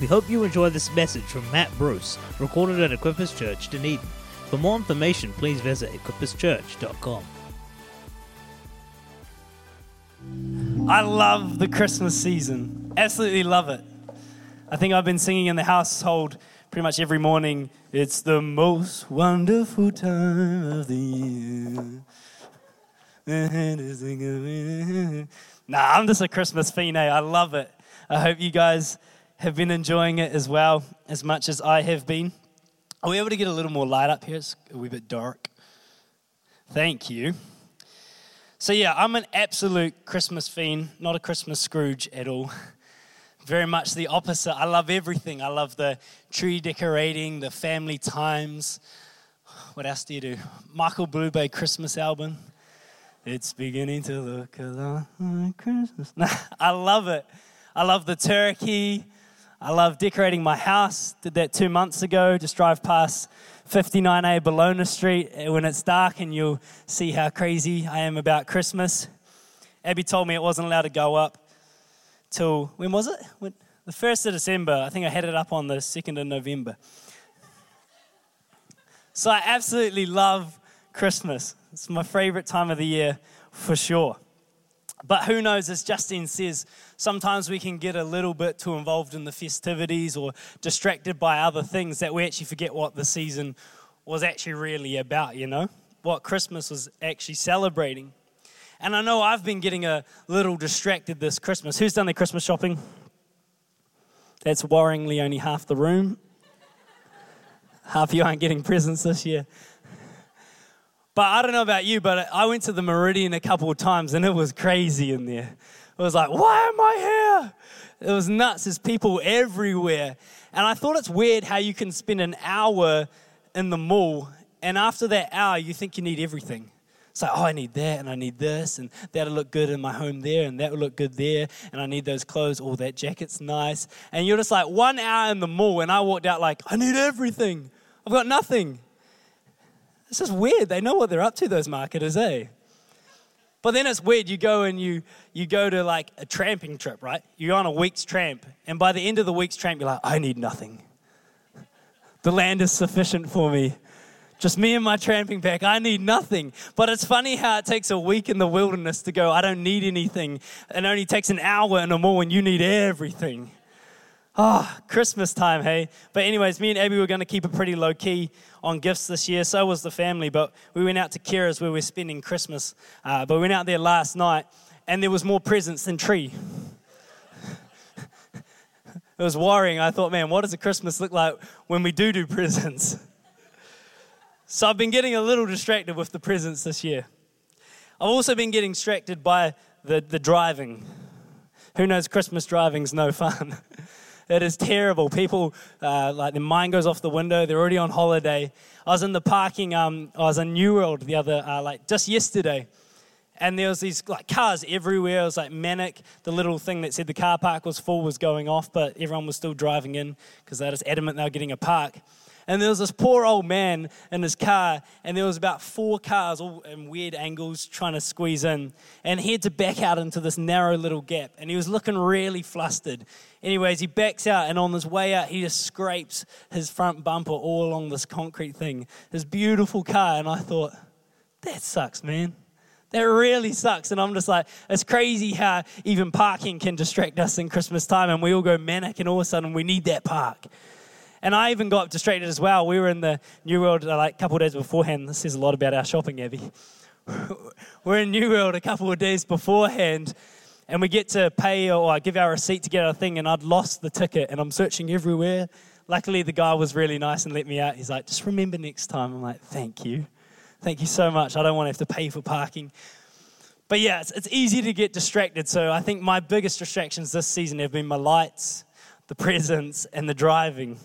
We hope you enjoy this message from Matt Bruce, recorded at Equippers Church, Dunedin. For more information, please visit equipperschurch.com. I love the Christmas season. Absolutely love it. I think I've been singing in the household pretty much every morning. It's the most wonderful time of the year. Nah, I'm just a Christmas fiend, eh? I love it. I hope you guys have been enjoying it as well, as much as I have been. Are we able to get a little more light up here? It's a wee bit dark. Thank you. So yeah, I'm an absolute Christmas fiend, not a Christmas Scrooge at all. Very much the opposite. I love everything. I love the tree decorating, the family times. What else do you do? Michael Bublé Christmas album. It's beginning to look a lot like Christmas. I love it. I love the turkey. I love decorating my house. Did that 2 months ago. Just drive past 59A Bologna Street when it's dark and you'll see how crazy I am about Christmas. Abby told me it wasn't allowed to go up till, when was it? The 1st of December. I think I had it up on the 2nd of November. So I absolutely love Christmas. It's my favorite time of the year for sure. But who knows, as Justine says, sometimes we can get a little bit too involved in the festivities or distracted by other things that we actually forget what the season was actually really about, you know, what Christmas was actually celebrating. And I know I've been getting a little distracted this Christmas. Who's done their Christmas shopping? That's worryingly only half the room. Half of you aren't getting presents this year. But I don't know about you, but I went to the Meridian a couple of times and it was crazy in there. It was like, why am I here? It was nuts. There's people everywhere. And I thought it's weird how you can spend an hour in the mall and after that hour you think you need everything. It's like, oh, I need that and I need this and that'll look good in my home there and that'll look good there and I need those clothes. Oh, that jacket's nice. And you're just like 1 hour in the mall and I walked out like, I need everything. I've got nothing. It's just weird. They know what they're up to, those marketers, eh? But then it's weird. You go and you go to like a tramping trip, right? You're on a week's tramp. And by the end of the week's tramp, you're like, I need nothing. The land is sufficient for me. Just me and my tramping pack. I need nothing. But it's funny how it takes a week in the wilderness to go, I don't need anything. And only takes an hour and a more and you need everything. Oh, Christmas time, hey? But anyways, me and Abby were going to keep it pretty low-key on gifts this year. So was the family, but we went out to Kira's where we're spending Christmas. But we went out there last night, and there was more presents than tree. It was worrying. I thought, man, what does a Christmas look like when we do presents? So I've been getting a little distracted with the presents this year. I've also been getting distracted by the driving. Who knows, Christmas driving's no fun. It is terrible. People, like their mind goes off the window. They're already on holiday. I was in the parking, I was in New World the other, just yesterday. And there was these like cars everywhere. It was like manic. The little thing that said the car park was full was going off, but everyone was still driving in because they're just adamant they were getting a park. And there was this poor old man in his car, and there was about four cars all in weird angles trying to squeeze in. And he had to back out into this narrow little gap, and he was looking really flustered. Anyways, he backs out, and on his way out, he just scrapes his front bumper all along this concrete thing. This beautiful car, and I thought, that sucks, man. That really sucks. And I'm just like, it's crazy how even parking can distract us in Christmas time, and we all go manic, and all of a sudden, we need that park. And I even got distracted as well. We were in the New World like a couple of days beforehand. This says a lot about our shopping, Abby. We're in New World a couple of days beforehand, and we get to pay or I give our receipt to get our thing, and I'd lost the ticket, and I'm searching everywhere. Luckily, the guy was really nice and let me out. He's like, just remember next time. I'm like, thank you. Thank you so much. I don't want to have to pay for parking. But yeah, it's easy to get distracted. So I think my biggest distractions this season have been my lights, the presents, and the driving.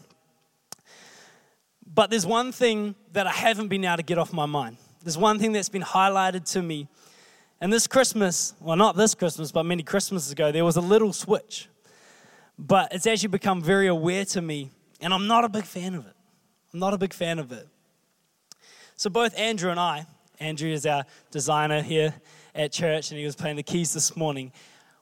But there's one thing that I haven't been able to get off my mind. There's one thing that's been highlighted to me. And this Christmas, well, not this Christmas, but many Christmases ago, there was a little switch. But it's actually become very aware to me, and I'm not a big fan of it. I'm not a big fan of it. So both Andrew and I, Andrew is our designer here at church, and he was playing the keys this morning.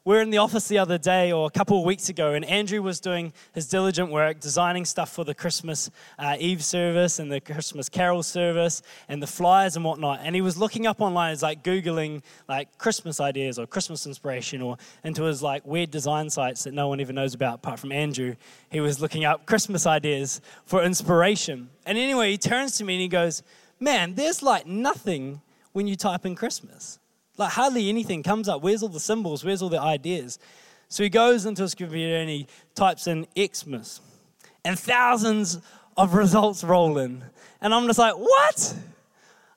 We were in the office the other day, or a couple of weeks ago, and Andrew was doing his diligent work, designing stuff for the Christmas Eve service and the Christmas Carol service and the flyers and whatnot. And he was looking up online, he was like Googling like Christmas ideas or Christmas inspiration, or into his like weird design sites that no one even knows about apart from Andrew. He was looking up Christmas ideas for inspiration. And anyway, he turns to me and he goes, "Man, there's like nothing when you type in Christmas. Like hardly anything comes up. Where's all the symbols? Where's all the ideas?" So he goes into his computer and he types in Xmas. And thousands of results roll in. And I'm just like, what?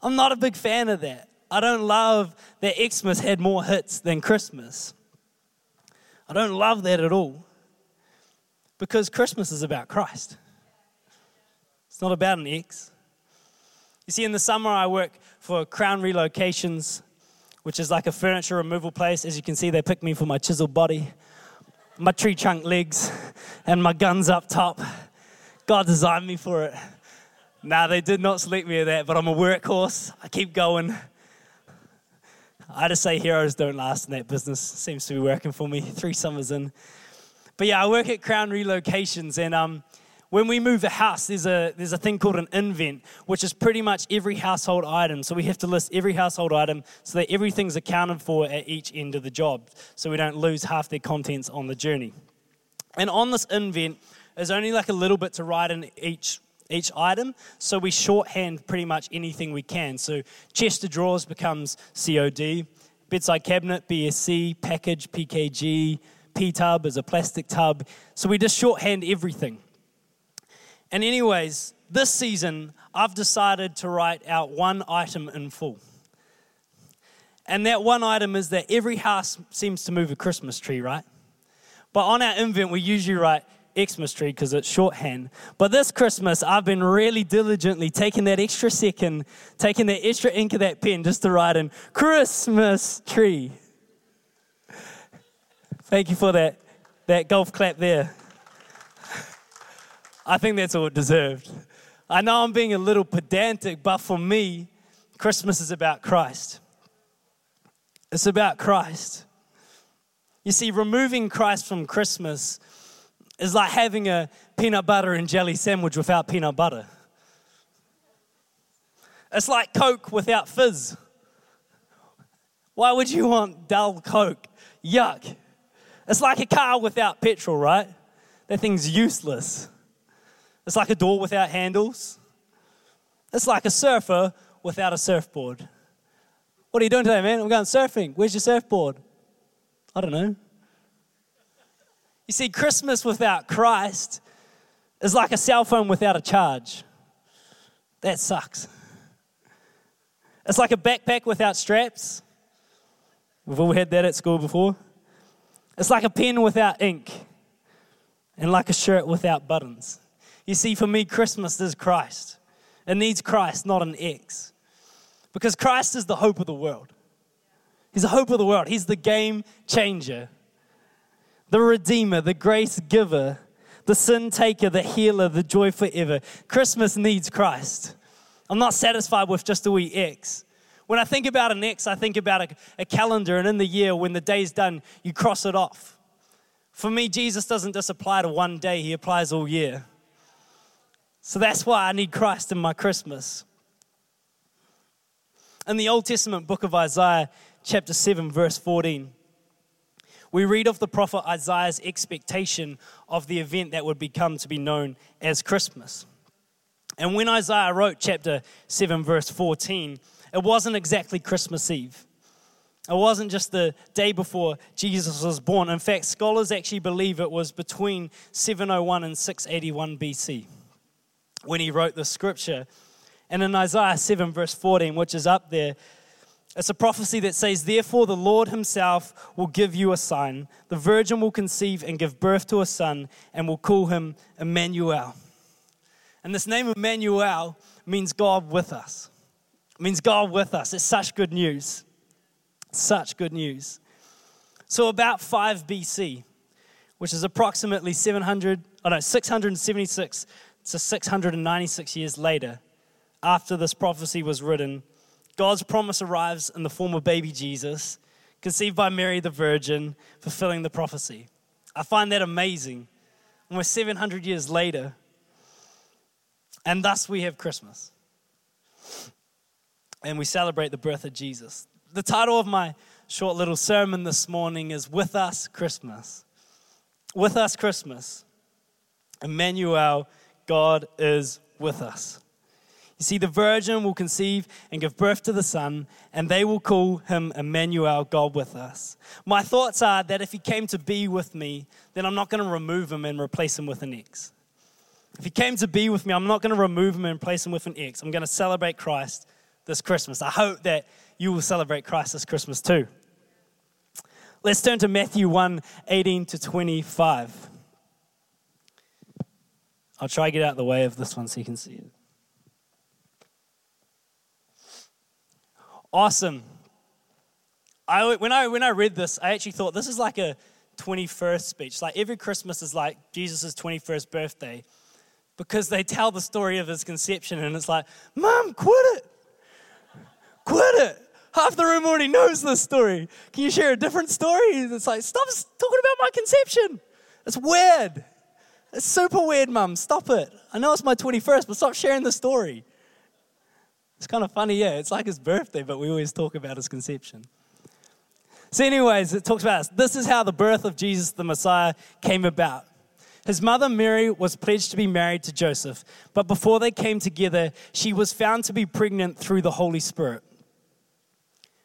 I'm not a big fan of that. I don't love that Xmas had more hits than Christmas. I don't love that at all. Because Christmas is about Christ. It's not about an X. You see, in the summer I work for Crown Relocations, which is like a furniture removal place. As you can see, they picked me for my chiseled body, my tree trunk legs, and my guns up top. God designed me for it. Nah, they did not select me at that, but I'm a workhorse. I keep going. I just say heroes don't last in that business. Seems to be working for me 3 summers in. But yeah, I work at Crown Relocations, and when we move a house, there's a thing called an invent, which is pretty much every household item. So we have to list every household item so that everything's accounted for at each end of the job, so we don't lose half their contents on the journey. And on this invent, there's only like a little bit to write in each item, so we shorthand pretty much anything we can. So chest of drawers becomes COD, bedside cabinet, BSC, package, PKG, P-tub is a plastic tub. So we just shorthand everything. And anyways, this season, I've decided to write out one item in full. And that one item is that every house seems to move a Christmas tree, right? But on our invent, we usually write Xmas tree because it's shorthand. But this Christmas, I've been really diligently taking that extra second, taking that extra ink of that pen just to write in Christmas tree. Thank you for that golf clap there. I think that's all it deserved. I know I'm being a little pedantic, but for me, Christmas is about Christ. It's about Christ. You see, removing Christ from Christmas is like having a peanut butter and jelly sandwich without peanut butter. It's like Coke without fizz. Why would you want dull Coke? Yuck. It's like a car without petrol, right? That thing's useless. It's like a door without handles. It's like a surfer without a surfboard. What are you doing today, man? I'm going surfing. Where's your surfboard? I don't know. You see, Christmas without Christ is like a cell phone without a charge. That sucks. It's like a backpack without straps. We've all had that at school before. It's like a pen without ink, and like a shirt without buttons. You see, for me, Christmas is Christ. It needs Christ, not an X. Because Christ is the hope of the world. He's the hope of the world. He's the game changer, the redeemer, the grace giver, the sin taker, the healer, the joy forever. Christmas needs Christ. I'm not satisfied with just a wee X. When I think about an X, I think about a calendar, and in the year, when the day's done, you cross it off. For me, Jesus doesn't just apply to one day. He applies all year. So that's why I need Christ in my Christmas. In the Old Testament book of Isaiah, chapter 7, verse 14, we read of the prophet Isaiah's expectation of the event that would become to be known as Christmas. And when Isaiah wrote chapter 7, verse 14, it wasn't exactly Christmas Eve. It wasn't just the day before Jesus was born. In fact, scholars actually believe it was between 701 and 681 BC. When he wrote the scripture. And in Isaiah 7 verse 14, which is up there, it's a prophecy that says, "Therefore the Lord himself will give you a sign. The virgin will conceive and give birth to a son and will call him Emmanuel." And this name Emmanuel means God with us. It means God with us. It's such good news. Such good news. So about 5 BC, which is approximately 676 to 696 years later, after this prophecy was written, God's promise arrives in the form of baby Jesus, conceived by Mary the Virgin, fulfilling the prophecy. I find that amazing. Almost 700 years later, and thus we have Christmas. And we celebrate the birth of Jesus. The title of my short little sermon this morning is With Us Christmas. With Us Christmas. Emmanuel, God is with us. You see, the virgin will conceive and give birth to the Son, and they will call him Emmanuel, God with us. My thoughts are that if he came to be with me, then I'm not going to remove him and replace him with an X. If he came to be with me, I'm not going to remove him and replace him with an X. I'm going to celebrate Christ this Christmas. I hope that you will celebrate Christ this Christmas too. Let's turn to Matthew 1:18 to 25. I'll try to get out of the way of this one so you can see it. Awesome. When I read this, I actually thought this is like a 21st speech. Like every Christmas is like Jesus' 21st birthday because they tell the story of his conception and it's like, Mom, quit it. Half the room already knows this story. Can you share a different story? It's like, stop talking about my conception. It's weird. It's super weird, Mum. Stop it. I know it's my 21st, but stop sharing the story. It's kind of funny, yeah. It's like his birthday, but we always talk about his conception. So anyways, it talks about us. This is how the birth of Jesus, the Messiah, came about. His mother, Mary, was pledged to be married to Joseph, but before they came together, she was found to be pregnant through the Holy Spirit.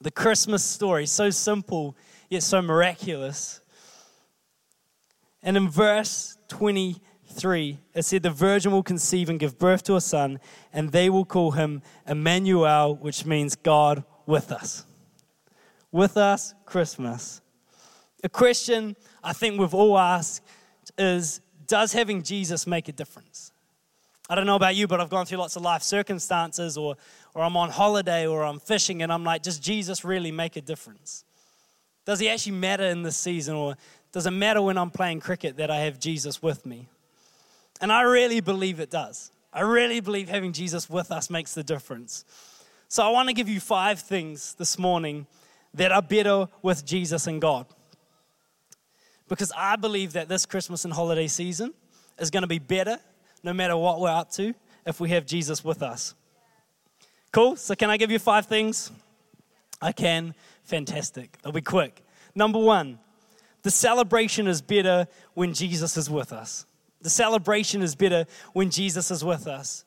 The Christmas story, so simple, yet so miraculous. And in verse 23, it said, the virgin will conceive and give birth to a son, and they will call him Emmanuel, which means God with us. With us, Christmas. A question I think we've all asked is, does having Jesus make a difference? I don't know about you, but I've gone through lots of life circumstances or I'm on holiday or I'm fishing and I'm like, does Jesus really make a difference? Does he actually matter in this season, or does it matter when I'm playing cricket that I have Jesus with me? And I really believe it does. I really believe having Jesus with us makes the difference. So I want to give you 5 things this morning that are better with Jesus and God. Because I believe that this Christmas and holiday season is going to be better no matter what we're up to if we have Jesus with us. Cool? So can I give you 5 things? I can. Fantastic. They'll be quick. Number 1, the celebration is better when Jesus is with us. The celebration is better when Jesus is with us.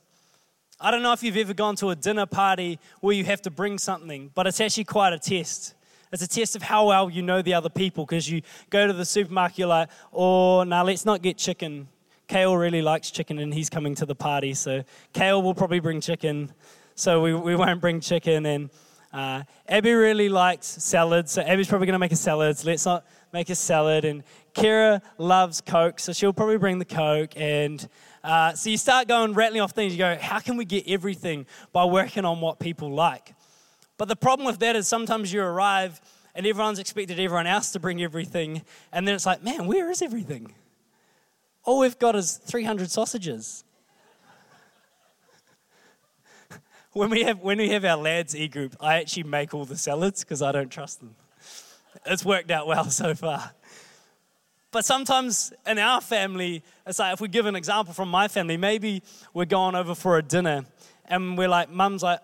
I don't know if you've ever gone to a dinner party where you have to bring something, but it's actually quite a test. It's a test of how well you know the other people, because you go to the supermarket, you're like, let's not get chicken. Kale really likes chicken and he's coming to the party, so Kale will probably bring chicken, so we won't bring chicken. And Abby really likes salad, so Abby's probably going to make a salad, so let's not make a salad. And Kira loves Coke, so she'll probably bring the Coke. And so you start going, rattling off things. You go, how can we get everything by working on what people like? But the problem with that is sometimes you arrive and everyone's expected everyone else to bring everything. And then it's like, man, where is everything? All we've got is 300 sausages. When we have our lads e-group, I actually make all the salads because I don't trust them. It's worked out well so far. But sometimes in our family, it's like, if we give an example from my family, maybe we're going over for a dinner and we're like, Mum's like,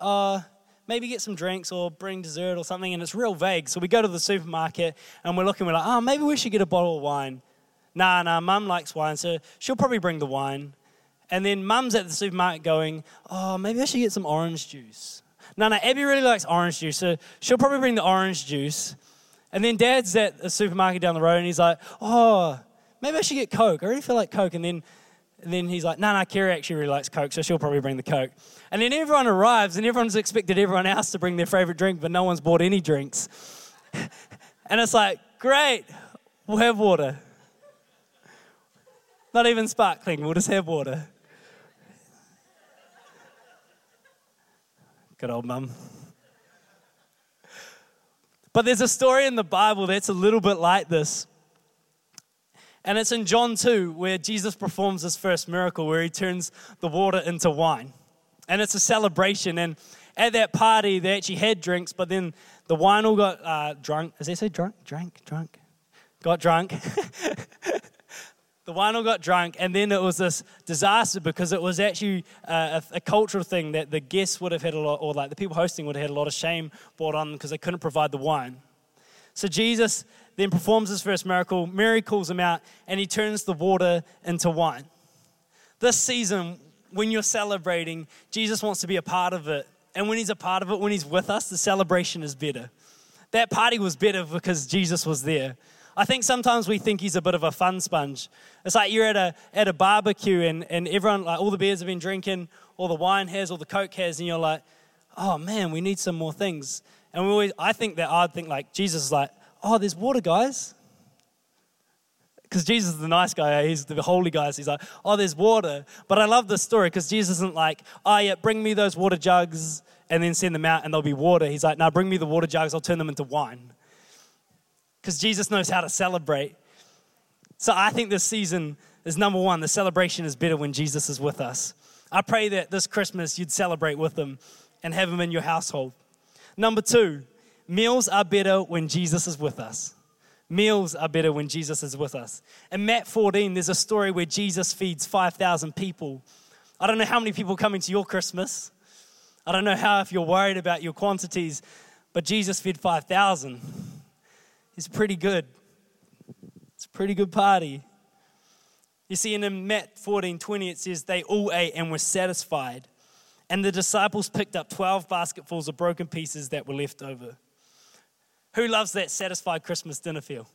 maybe get some drinks or bring dessert or something, and it's real vague. So we go to the supermarket and we're like, oh, maybe we should get a bottle of wine. Nah, Mum likes wine, so she'll probably bring the wine. And then Mum's at the supermarket going, oh, maybe I should get some orange juice. No, Abby really likes orange juice, so she'll probably bring the orange juice. And then Dad's at a supermarket down the road, and he's like, oh, maybe I should get Coke. I really feel like Coke. And then he's like, no, Kerry actually really likes Coke, so she'll probably bring the Coke. And then everyone arrives, and everyone's expected everyone else to bring their favorite drink, but no one's bought any drinks. And it's like, great, we'll have water. Not even sparkling, we'll just have water. Good old Mum. But there's a story in the Bible that's a little bit like this. And it's in John 2, where Jesus performs his first miracle, where he turns the water into wine. And it's a celebration. And at that party, they actually had drinks, but then the wine all got drunk. Does that say drunk? Drunk. Got drunk. The wine all got drunk. And then it was this disaster because it was actually a cultural thing that the guests would have had a lot, or like the people hosting would have had a lot of shame brought on them because they couldn't provide the wine. So Jesus then performs his first miracle. Mary calls him out, and he turns the water into wine. This season, when you're celebrating, Jesus wants to be a part of it. And when he's a part of it, when he's with us, the celebration is better. That party was better because Jesus was there. I think sometimes we think he's a bit of a fun sponge. It's like you're at a barbecue, and everyone, like all the beers have been drinking, all the wine has, all the Coke has, and you're like, oh man, we need some more things. And I think Jesus is like, oh, there's water, guys. Because Jesus is the nice guy. He's the holy guy. So he's like, oh, there's water. But I love this story because Jesus isn't like, oh, yeah, bring me those water jugs and then send them out and there'll be water. He's like, no, bring me the water jugs. I'll turn them into wine. Because Jesus knows how to celebrate. So I think this season is number one. The celebration is better when Jesus is with us. I pray that this Christmas you'd celebrate with him and have him in your household. Number two, meals are better when Jesus is with us. Meals are better when Jesus is with us. In Matthew 14, there's a story where Jesus feeds 5,000 people. I don't know how many people are coming to your Christmas. I don't know how, if you're worried about your quantities, but Jesus fed 5,000. It's pretty good. It's a pretty good party. You see, in Matthew 14:20, it says, they all ate and were satisfied. And the disciples picked up 12 basketfuls of broken pieces that were left over. Who loves that satisfied Christmas dinner feel?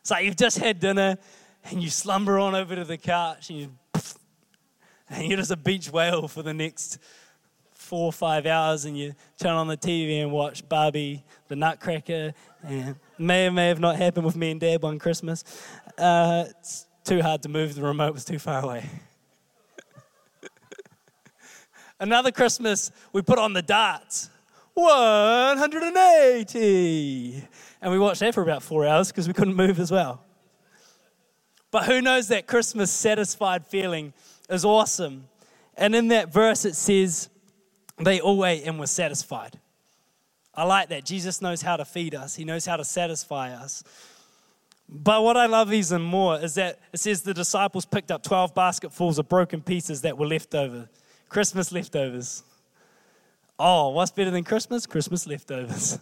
It's like you've just had dinner and you slumber on over to the couch and you're just a beach whale for the next 4 or 5 hours, and you turn on the TV and watch Barbie the Nutcracker. And may or may have not happened with me and Dad one Christmas. It's too hard to move, the remote was too far away. Another Christmas, we put on the darts. 180. And we watched that for about 4 hours because we couldn't move as well. But who knows that Christmas satisfied feeling is awesome. And in that verse it says, they all ate and were satisfied. I like that. Jesus knows how to feed us. He knows how to satisfy us. But what I love even more is that it says the disciples picked up 12 basketfuls of broken pieces that were left over. Christmas leftovers. Oh, what's better than Christmas? Christmas leftovers.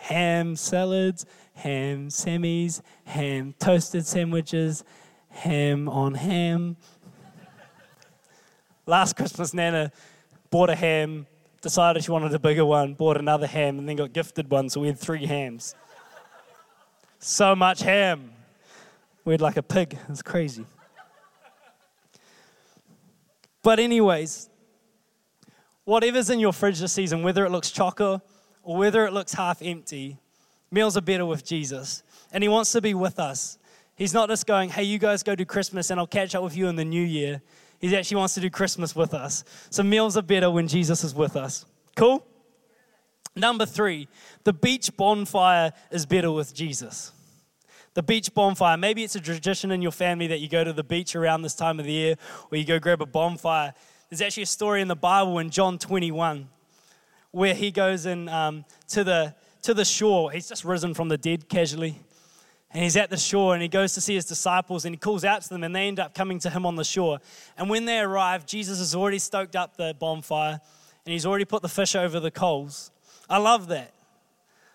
Ham salads, ham semis, ham toasted sandwiches, ham on ham. Last Christmas, Nana bought a ham, decided she wanted a bigger one, bought another ham, and then got gifted one, so we had 3 hams. So much ham. We had like a pig. It was crazy. But anyways, whatever's in your fridge this season, whether it looks chocker or whether it looks half empty, meals are better with Jesus. And he wants to be with us. He's not just going, hey, you guys go do Christmas and I'll catch up with you in the new year. He actually wants to do Christmas with us. So meals are better when Jesus is with us. Cool? Number 3, the beach bonfire is better with Jesus. The beach bonfire. Maybe it's a tradition in your family that you go to the beach around this time of the year, or you go grab a bonfire. There's actually a story in the Bible in John 21 where he goes in to the shore. He's just risen from the dead casually. And he's at the shore and he goes to see his disciples and he calls out to them and they end up coming to him on the shore. And when they arrive, Jesus has already stoked up the bonfire and he's already put the fish over the coals. I love that.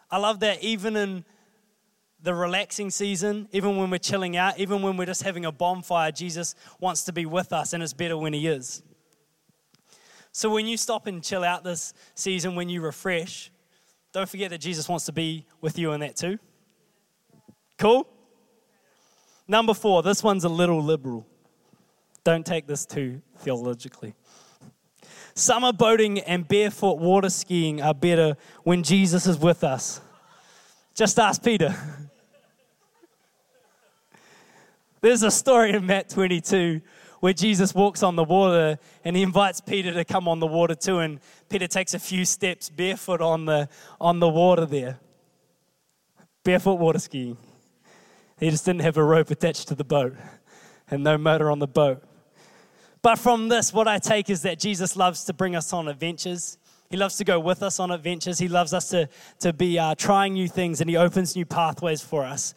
I love that even in the relaxing season, even when we're chilling out, even when we're just having a bonfire, Jesus wants to be with us, and it's better when he is. So when you stop and chill out this season, when you refresh, don't forget that Jesus wants to be with you in that too. Cool? Number 4, this one's a little liberal. Don't take this too theologically. Summer boating and barefoot water skiing are better when Jesus is with us. Just ask Peter. There's a story in Matthew 22 where Jesus walks on the water and he invites Peter to come on the water too, and Peter takes a few steps barefoot on the water there. Barefoot water skiing. He just didn't have a rope attached to the boat and no motor on the boat. But from this, what I take is that Jesus loves to bring us on adventures. He loves to go with us on adventures. He loves us to be trying new things, and he opens new pathways for us.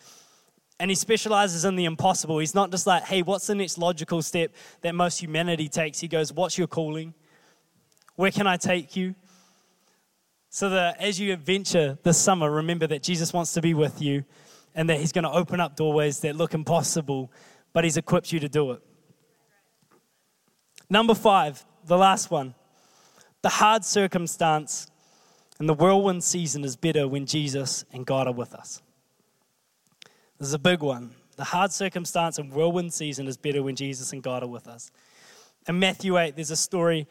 And he specializes in the impossible. He's not just like, hey, what's the next logical step that most humanity takes? He goes, what's your calling? Where can I take you? So that as you adventure this summer, remember that Jesus wants to be with you and that he's going to open up doorways that look impossible, but he's equipped you to do it. Number 5, the last one. The hard circumstance and the whirlwind season is better when Jesus and God are with us. This is a big one. The hard circumstance and whirlwind season is better when Jesus and God are with us. In Matthew 8, there's a story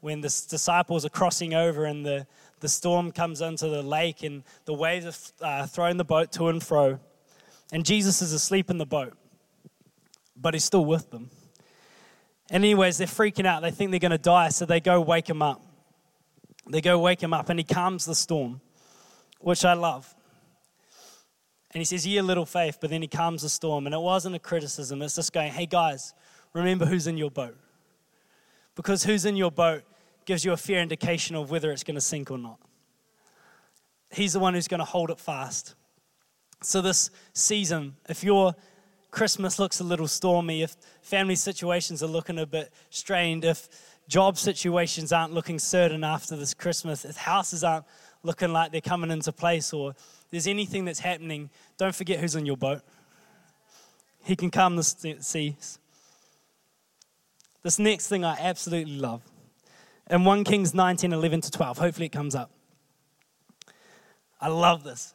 when the disciples are crossing over and the storm comes into the lake and the waves are throwing the boat to and fro. And Jesus is asleep in the boat, but he's still with them. And anyways, they're freaking out. They think they're going to die, so they go wake him up. They go wake him up, and he calms the storm, which I love. And he says, "Ye little faith," but then he calms the storm. And it wasn't a criticism. It's just going, hey, guys, remember who's in your boat. Because who's in your boat gives you a fair indication of whether it's going to sink or not. He's the one who's going to hold it fast. So this season, if your Christmas looks a little stormy, if family situations are looking a bit strained, if job situations aren't looking certain after this Christmas, if houses aren't looking like they're coming into place, or there's anything that's happening, don't forget who's in your boat. He can calm the seas. This next thing I absolutely love. In 1 Kings 19, 11 to 12, hopefully it comes up. I love this.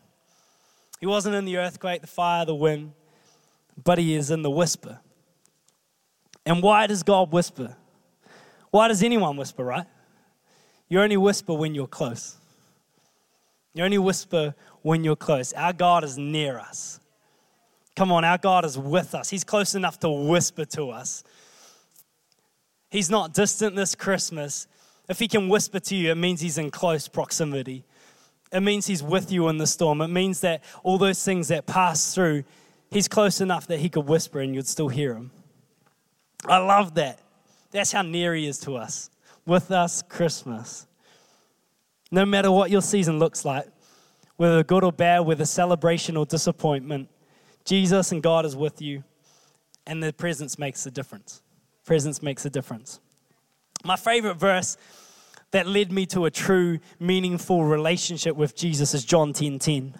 He wasn't in the earthquake, the fire, the wind, but he is in the whisper. And why does God whisper? Why does anyone whisper, right? You only whisper when you're close. You only whisper when you're close. Our God is near us. Come on, our God is with us. He's close enough to whisper to us. He's not distant this Christmas. If he can whisper to you, it means he's in close proximity. It means he's with you in the storm. It means that all those things that pass through, he's close enough that he could whisper and you'd still hear him. I love that. That's how near he is to us. With us, Christmas. No matter what your season looks like, whether good or bad, whether celebration or disappointment, Jesus and God is with you, and the presence makes a difference. Presence makes a difference. My favorite verse that led me to a true, meaningful relationship with Jesus is John 10:10.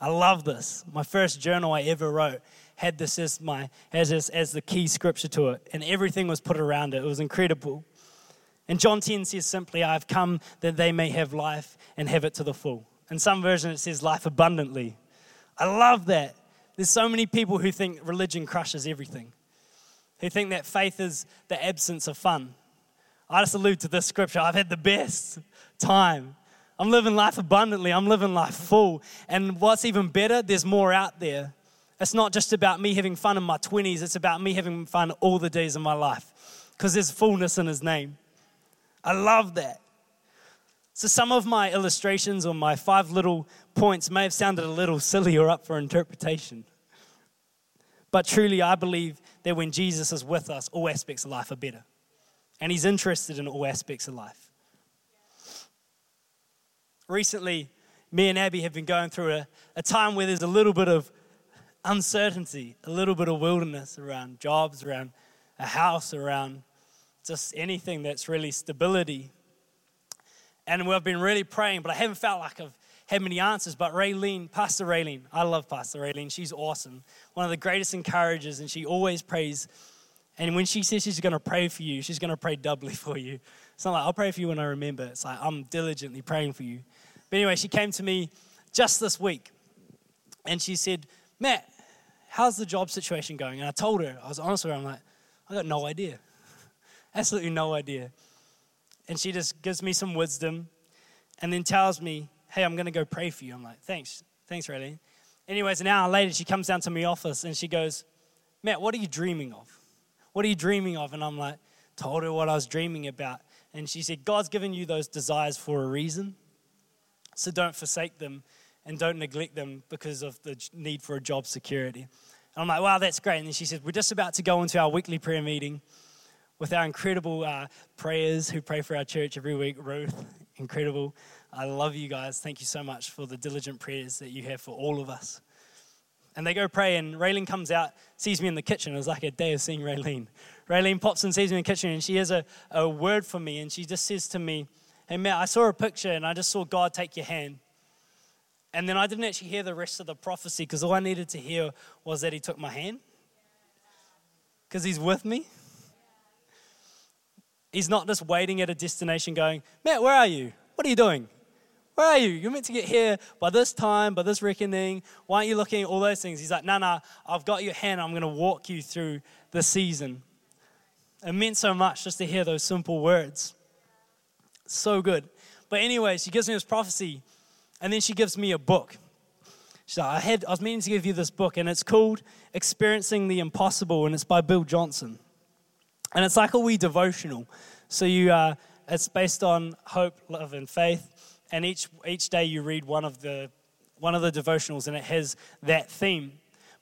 I love this. My first journal I ever wrote had this as the key scripture to it, and everything was put around it. It was incredible. And John 10 says simply, "I've come that they may have life and have it to the full." In some version, it says life abundantly. I love that. There's so many people who think religion crushes everything, who think that faith is the absence of fun. I just allude to this scripture. I've had the best time. I'm living life abundantly. I'm living life full. And what's even better, there's more out there. It's not just about me having fun in my 20s. It's about me having fun all the days of my life, because there's fullness in his name. I love that. So some of my illustrations or my 5 little points may have sounded a little silly or up for interpretation. But truly, I believe that when Jesus is with us, all aspects of life are better. And he's interested in all aspects of life. Recently, me and Abby have been going through a time where there's a little bit of uncertainty, a little bit of wilderness around jobs, around a house, around just anything that's really stability. And we've been really praying, but I haven't felt like I've had many answers. But Raylene, Pastor Raylene, I love Pastor Raylene. She's awesome. One of the greatest encouragers, and she always prays. And when she says she's going to pray for you, she's going to pray doubly for you. It's not like, I'll pray for you when I remember. It's like, I'm diligently praying for you. But anyway, she came to me just this week, and she said, Matt, how's the job situation going? And I told her, I was honest with her, I'm like, I got no idea. Absolutely no idea. And she just gives me some wisdom and then tells me, hey, I'm going to go pray for you. I'm like, thanks, Raylene. Anyways, an hour later, she comes down to my office and she goes, Matt, what are you dreaming of? What are you dreaming of? And I'm like, told her what I was dreaming about. And she said, God's given you those desires for a reason. So don't forsake them and don't neglect them because of the need for a job security. And I'm like, wow, that's great. And then she said, we're just about to go into our weekly prayer meeting with our incredible prayers who pray for our church every week. Ruth, incredible. I love you guys. Thank you so much for the diligent prayers that you have for all of us. And they go pray, and Raylene comes out, sees me in the kitchen. It was like a day of seeing Raylene. Raylene pops and sees me in the kitchen, and she has a word for me, and she just says to me, hey, Matt, I saw a picture, and I just saw God take your hand. And then I didn't actually hear the rest of the prophecy because all I needed to hear was that he took my hand because he's with me. He's not just waiting at a destination going, Matt, where are you? What are you doing? Where are you? You're meant to get here by this time, by this reckoning. Why aren't you looking at all those things? He's like, no, I've got your hand. I'm going to walk you through the season. It meant so much just to hear those simple words. So good. But anyway, she gives me this prophecy, and then she gives me a book. She's like, I was meaning to give you this book, and it's called Experiencing the Impossible, and it's by Bill Johnson. And it's like a wee devotional. So it's based on hope, love, and faith. And each day you read one of the devotionals, and it has that theme.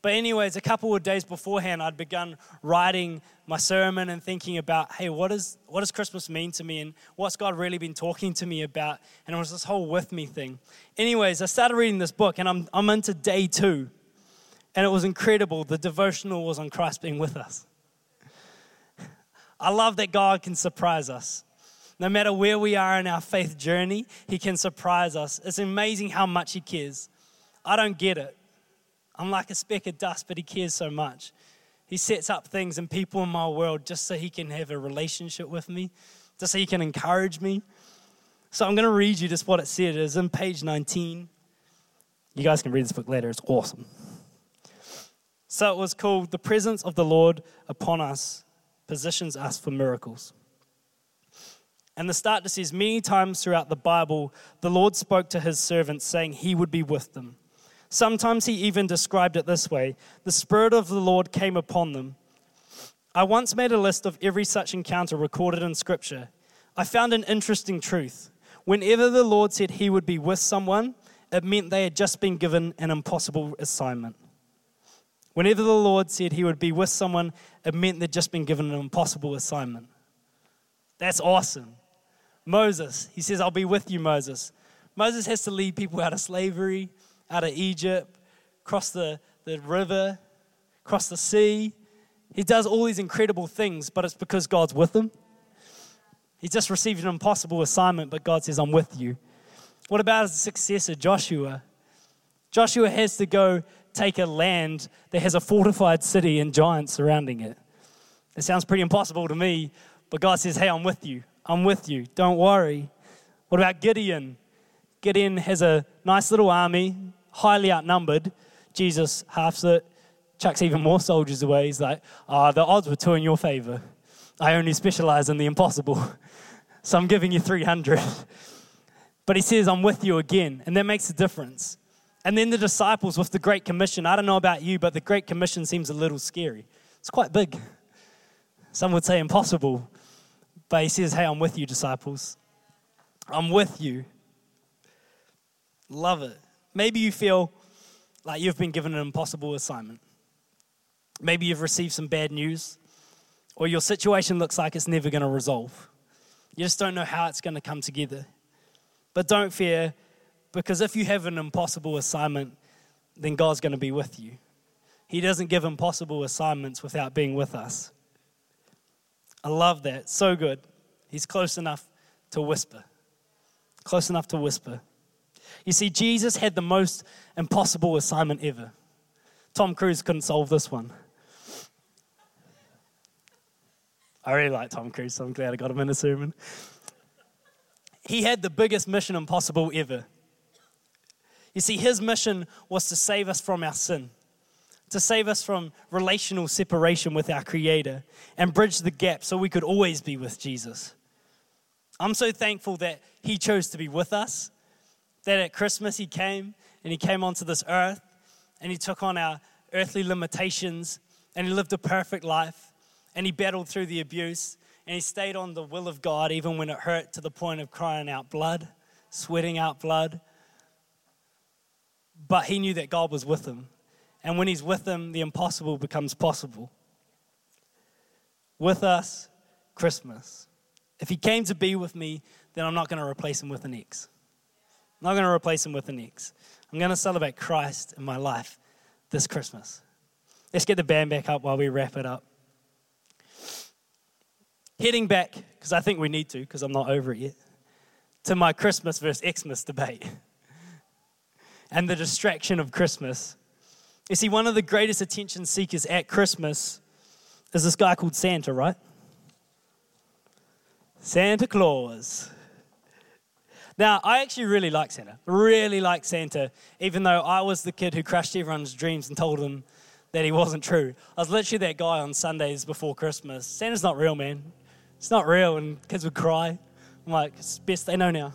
But anyways, a couple of days beforehand, I'd begun writing my sermon and thinking about, hey, what does Christmas mean to me, and what's God really been talking to me about? And it was this whole with me thing. Anyways, I started reading this book, and I'm into day 2, and it was incredible. The devotional was on Christ being with us. I love that God can surprise us. No matter where we are in our faith journey, he can surprise us. It's amazing how much he cares. I don't get it. I'm like a speck of dust, but he cares so much. He sets up things and people in my world just so he can have a relationship with me, just so he can encourage me. So I'm going to read you just what it said. It is in page 19. You guys can read this book later. It's awesome. So it was called The Presence of the Lord Upon Us Positions Us for Miracles. And the start just says, many times throughout the Bible, the Lord spoke to his servants saying he would be with them. Sometimes he even described it this way, the Spirit of the Lord came upon them. I once made a list of every such encounter recorded in Scripture. I found an interesting truth. Whenever the Lord said he would be with someone, it meant they had just been given an impossible assignment. Whenever the Lord said he would be with someone, it meant they'd just been given an impossible assignment. That's awesome. Moses, he says, I'll be with you, Moses. Moses has to lead people out of slavery, out of Egypt, cross the river, cross the sea. He does all these incredible things, but it's because God's with him. He just received an impossible assignment, but God says, I'm with you. What about his successor, Joshua? Joshua has to go take a land that has a fortified city and giants surrounding it. It sounds pretty impossible to me, but God says, hey, I'm with you. I'm with you. Don't worry. What about Gideon? Gideon has a nice little army, highly outnumbered. Jesus halves it, chucks even more soldiers away. He's like, the odds were 2 in your favor. I only specialize in the impossible. So I'm giving you 300. But he says, I'm with you again. And that makes a difference. And then the disciples with the Great Commission. I don't know about you, but the Great Commission seems a little scary. It's quite big. Some would say impossible. But he says, hey, I'm with you, disciples. I'm with you. Love it. Maybe you feel like you've been given an impossible assignment. Maybe you've received some bad news, or your situation looks like it's never going to resolve. You just don't know how it's going to come together. But don't fear, because if you have an impossible assignment, then God's going to be with you. He doesn't give impossible assignments without being with us. I love that. So good. He's close enough to whisper. Close enough to whisper. You see, Jesus had the most impossible assignment ever. Tom Cruise couldn't solve this one. I really like Tom Cruise, so I'm glad I got him in a sermon. He had the biggest mission impossible ever. You see, his mission was to save us from our sin, to save us from relational separation with our Creator, and bridge the gap so we could always be with Jesus. I'm so thankful that he chose to be with us, that at Christmas he came, and he came onto this earth, and he took on our earthly limitations, and he lived a perfect life. And he battled through the abuse, and he stayed on the will of God even when it hurt, to the point of crying out blood, sweating out blood. But he knew that God was with him. And when he's with him, the impossible becomes possible. With us, Christmas. If he came to be with me, then I'm not going to replace him with an ex. I'm not going to replace him with an ex. I'm going to celebrate Christ in my life this Christmas. Let's get the band back up while we wrap it up. Heading back, because I think we need to, because I'm not over it yet, to my Christmas versus Xmas debate and the distraction of Christmas. You see, one of the greatest attention seekers at Christmas is this guy called Santa, right? Santa Claus. Now, I actually really like Santa. Really like Santa, even though I was the kid who crushed everyone's dreams and told them that he wasn't true. I was literally that guy on Sundays before Christmas. Santa's not real, man. It's not real, and kids would cry. I'm like, it's best they know now.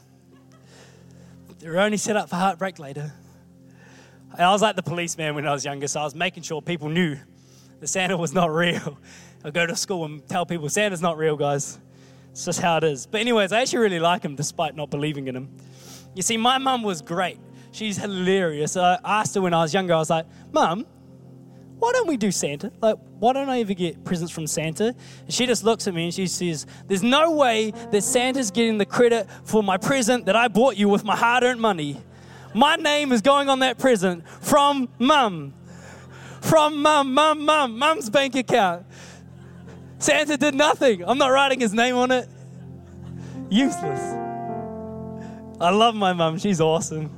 They're only set up for heartbreak later. I was like the policeman when I was younger, so I was making sure people knew that Santa was not real. I'd go to school and tell people, Santa's not real, guys. It's just how it is. But anyways, I actually really like him, despite not believing in him. You see, my mum was great. She's hilarious. I asked her when I was younger, I was like, Mum, why don't we do Santa? Like, why don't I ever get presents from Santa? And she just looks at me and she says, there's no way that Santa's getting the credit for my present that I bought you with my hard-earned money. My name is going on that present from Mum. From Mum. Mum's bank account. Santa did nothing. I'm not writing his name on it. Useless. I love my mum. She's awesome.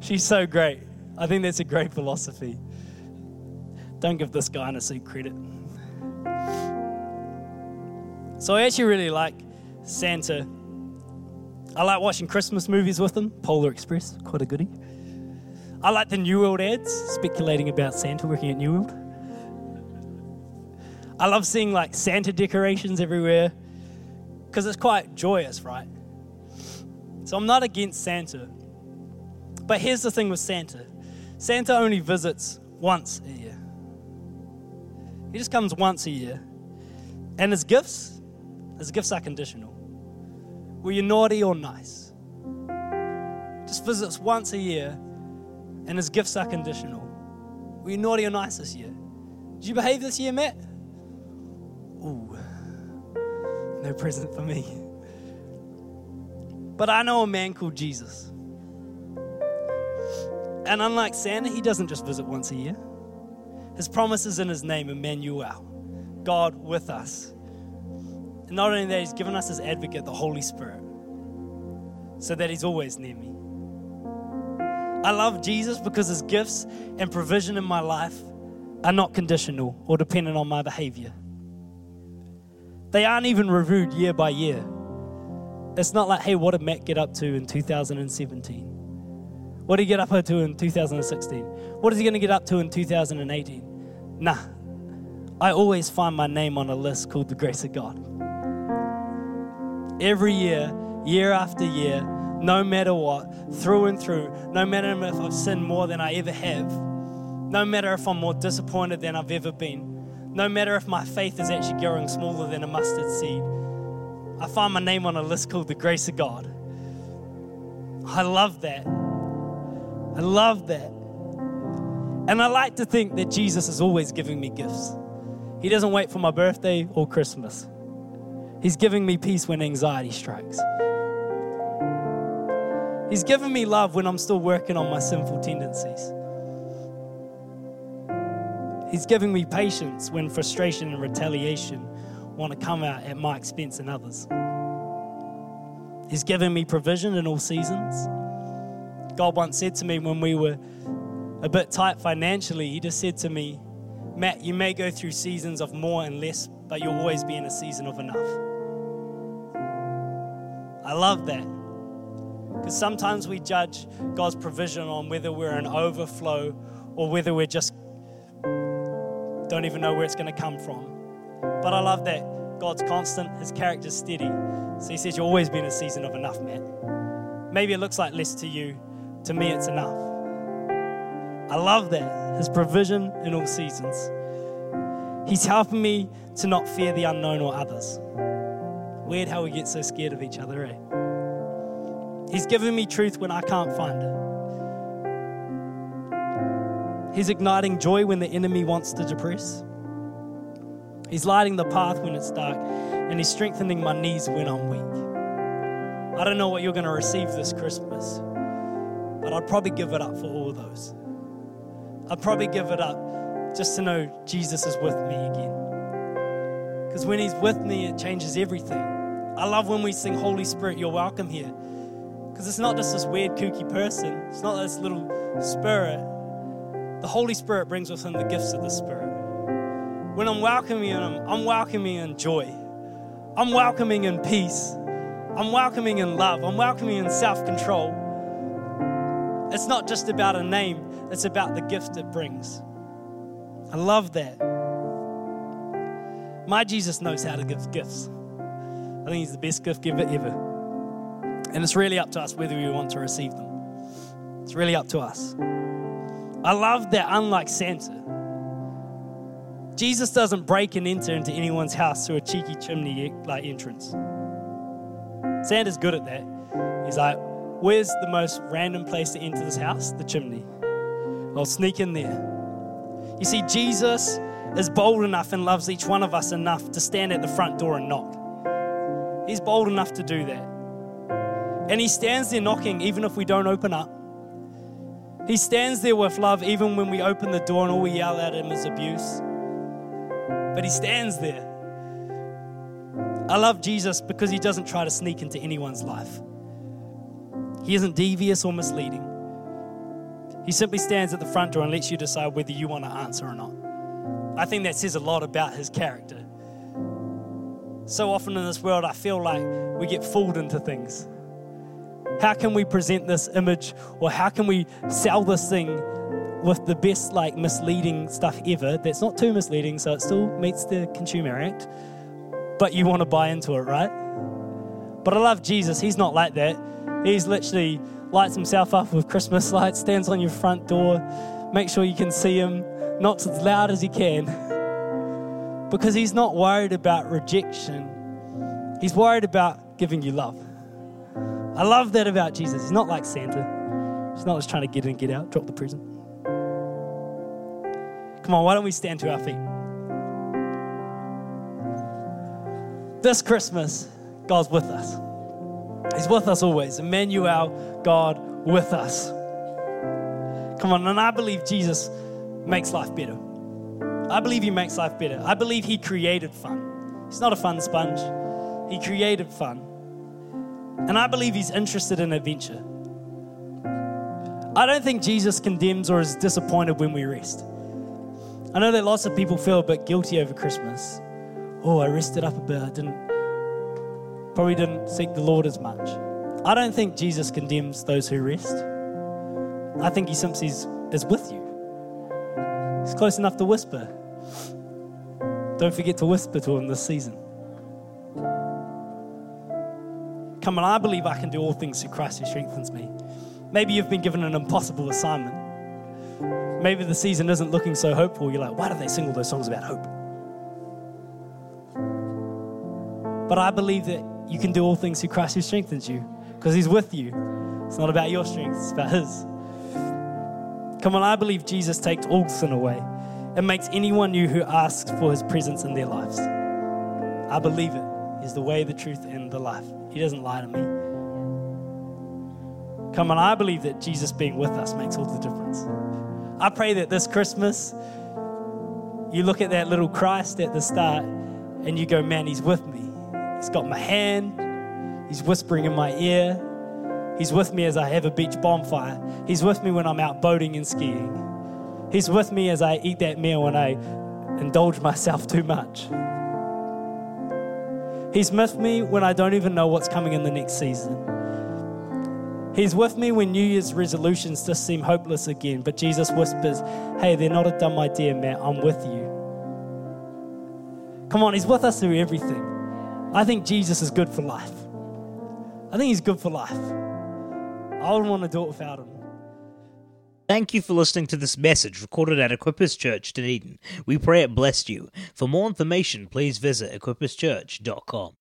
She's so great. I think that's a great philosophy. Don't give this guy in a suit credit. So I actually really like Santa. I like watching Christmas movies with him. Polar Express, quite a goodie. I like the New World ads, speculating about Santa working at New World. I love seeing like Santa decorations everywhere, because it's quite joyous, right? So I'm not against Santa. But here's the thing with Santa. Santa only visits once a year. He just comes once a year. And his gifts are conditional. Were you naughty or nice? Just visits once a year, and his gifts are conditional. Were you naughty or nice this year? Did you behave this year, Matt? Ooh, no present for me. But I know a man called Jesus. And unlike Santa, he doesn't just visit once a year. His promise is in his name, Emmanuel, God with us. And not only that, he's given us his advocate, the Holy Spirit, so that he's always near me. I love Jesus because his gifts and provision in my life are not conditional or dependent on my behavior. They aren't even reviewed year by year. It's not like, hey, what did Matt get up to in 2017? What did he get up to in 2016? What is he going to get up to in 2018? Nah, I always find my name on a list called the grace of God. Every year, year after year, no matter what, through and through, no matter if I've sinned more than I ever have, no matter if I'm more disappointed than I've ever been, no matter if my faith is actually growing smaller than a mustard seed, I find my name on a list called the grace of God. I love that. I love that. And I like to think that Jesus is always giving me gifts. He doesn't wait for my birthday or Christmas. He's giving me peace when anxiety strikes. He's giving me love when I'm still working on my sinful tendencies. He's giving me patience when frustration and retaliation want to come out at my expense and others. He's given me provision in all seasons. God once said to me when we were a bit tight financially, he just said to me, Matt, you may go through seasons of more and less, but you'll always be in a season of enough. I love that. Because sometimes we judge God's provision on whether we're in overflow or whether we're just don't even know where it's going to come from. But I love that God's constant, his character's steady. So he says, you'll always be in a season of enough, man. Maybe it looks like less to you. To me, it's enough. I love that. His provision in all seasons. He's helping me to not fear the unknown or others. Weird how we get so scared of each other, eh? He's giving me truth when I can't find it. He's igniting joy when the enemy wants to depress. He's lighting the path when it's dark, and he's strengthening my knees when I'm weak. I don't know what you're going to receive this Christmas, but I'd probably give it up for all of those. I'd probably give it up just to know Jesus is with me again. Because when he's with me, it changes everything. I love when we sing, Holy Spirit, you're welcome here. Because it's not just this weird, kooky person. It's not this little spirit. The Holy Spirit brings with him the gifts of the Spirit. When I'm welcoming him, I'm welcoming in joy. I'm welcoming in peace. I'm welcoming in love. I'm welcoming in self-control. It's not just about a name. It's about the gift it brings. I love that. My Jesus knows how to give gifts. I think he's the best gift giver ever. And it's really up to us whether we want to receive them. It's really up to us. I love that unlike Santa, Jesus doesn't break and enter into anyone's house through a cheeky chimney-like entrance. Santa's good at that. He's like, where's the most random place to enter this house? The chimney. I'll sneak in there. You see, Jesus is bold enough and loves each one of us enough to stand at the front door and knock. He's bold enough to do that. And he stands there knocking even if we don't open up. He stands there with love even when we open the door and all we yell at him is abuse. But he stands there. I love Jesus because he doesn't try to sneak into anyone's life. He isn't devious or misleading. He simply stands at the front door and lets you decide whether you want to answer or not. I think that says a lot about his character. So often in this world, I feel like we get fooled into things. How can we present this image, or how can we sell this thing with the best misleading stuff ever that's not too misleading, so it still meets the Consumer Act, but you want to buy into it, right? But I love Jesus. He's not like that. He's literally lights himself up with Christmas lights, stands on your front door, makes sure you can see him, knocks as loud as he can, because he's not worried about rejection. He's worried about giving you love. I love that about Jesus. He's not like Santa. He's not just trying to get in, get out, drop the present. Come on, why don't we stand to our feet? This Christmas, God's with us. He's with us always. Emmanuel, God with us. Come on, and I believe Jesus makes life better. I believe he makes life better. I believe he created fun. He's not a fun sponge. He created fun. And I believe he's interested in adventure. I don't think Jesus condemns or is disappointed when we rest. I know that lots of people feel a bit guilty over Christmas. Oh, I rested up a bit. I probably didn't seek the Lord as much. I don't think Jesus condemns those who rest. I think he simply is with you. He's close enough to whisper. Don't forget to whisper to him this season. Come on, I believe I can do all things through Christ who strengthens me. Maybe you've been given an impossible assignment. Maybe the season isn't looking so hopeful. You're like, why do they sing all those songs about hope? But I believe that you can do all things through Christ who strengthens you, because he's with you. It's not about your strength, it's about His. Come on, I believe Jesus takes all sin away and makes anyone new who asks for His presence in their lives. I believe it. He's the way, the truth, and the life. He doesn't lie to me. Come on, I believe that Jesus being with us makes all the difference. I pray that this Christmas, you look at that little Christ at the start and you go, man, He's with me. He's got my hand. He's whispering in my ear. He's with me as I have a beach bonfire. He's with me when I'm out boating and skiing. He's with me as I eat that meal and I indulge myself too much. He's with me when I don't even know what's coming in the next season. He's with me when New Year's resolutions just seem hopeless again, but Jesus whispers, hey, they're not a dumb idea, Matt, I'm with you. Come on, He's with us through everything. I think Jesus is good for life. I think He's good for life. I wouldn't want to do it without Him. Thank you for listening to this message recorded at Equippers Church, Dunedin. We pray it blessed you. For more information, please visit equipperschurch.com.